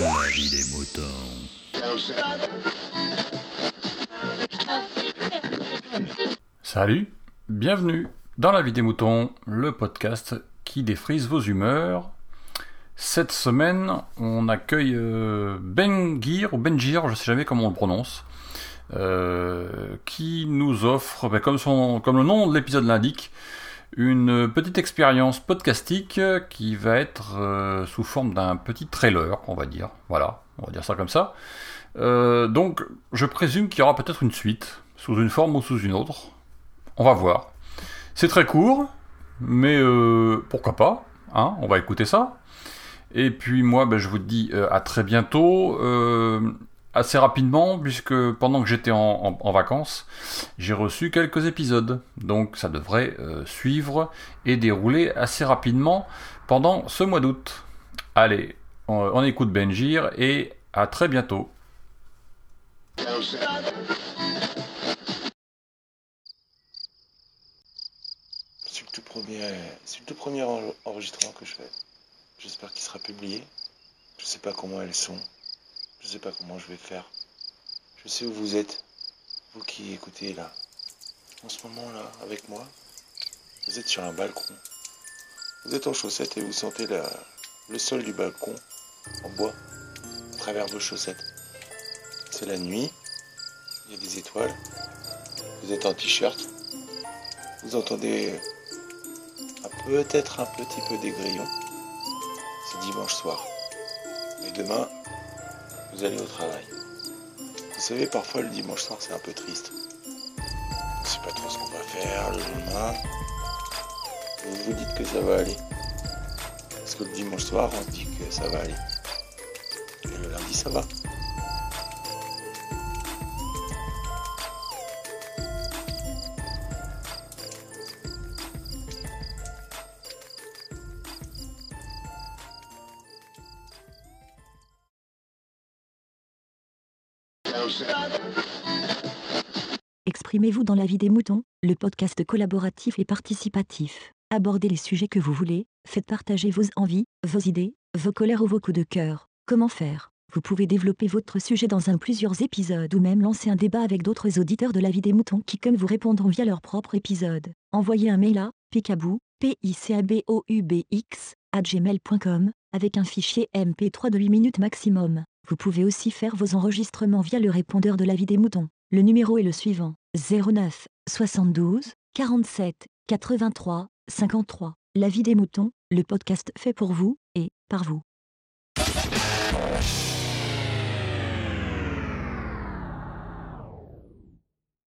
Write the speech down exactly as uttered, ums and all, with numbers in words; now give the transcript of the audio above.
La vie des moutons. Salut, bienvenue dans La vie des moutons, le podcast qui défrise vos humeurs. Cette semaine, on accueille euh, Benjir, ou Benjir, je ne sais jamais comment on le prononce, euh, qui nous offre, ben, comme, son, comme le nom de l'épisode l'indique, une petite expérience podcastique qui va être euh, sous forme d'un petit trailer, on va dire. Voilà, on va dire ça comme ça. Euh, donc, je présume qu'il y aura peut-être une suite, sous une forme ou sous une autre. On va voir. C'est très court, mais euh, pourquoi pas, hein, on va écouter ça. Et puis moi, ben, je vous dis euh, à très bientôt, euh, assez rapidement, puisque pendant que j'étais en, en, en vacances, j'ai reçu quelques épisodes. Donc ça devrait euh, suivre et dérouler assez rapidement pendant ce mois d'août. Allez, on, on écoute Benjir et à très bientôt. C'est le tout premier, c'est le tout premier enregistrement que je fais. J'espère qu'il sera publié. Je sais pas comment elles sont. Je sais pas comment je vais faire. Je sais où vous êtes. Vous qui écoutez là. En ce moment là, avec moi. Vous êtes sur un balcon. Vous êtes en chaussettes et vous sentez la, le sol du balcon en bois. À travers vos chaussettes. C'est la nuit. Il y a des étoiles. Vous êtes en t-shirt. Vous entendez un, peut-être un petit peu des grillons. C'est dimanche soir. Et demain, vous allez au travail. Vous savez, parfois, le dimanche soir, c'est un peu triste. On ne sait pas trop ce qu'on va faire le lendemain. Vous vous dites que ça va aller. Parce que le dimanche soir, on se dit que ça va aller. Et le lundi, ça va. Exprimez-vous dans La vie des moutons, le podcast collaboratif et participatif. Abordez les sujets que vous voulez, faites partager vos envies, vos idées, vos colères ou vos coups de cœur. Comment faire ? Vous pouvez développer votre sujet dans un plusieurs épisodes ou même lancer un débat avec d'autres auditeurs de La vie des moutons qui comme vous répondront via leur propre épisode. Envoyez un mail à picaboubx, P-I-C-A-B-O-U-B-X, à gmail point com, avec un fichier M P trois de huit minutes maximum. Vous pouvez aussi faire vos enregistrements via le répondeur de La vie des moutons. Le numéro est le suivant, zéro neuf soixante-douze quarante-sept quatre-vingt-trois cinquante-trois. La vie des moutons, le podcast fait pour vous, et par vous.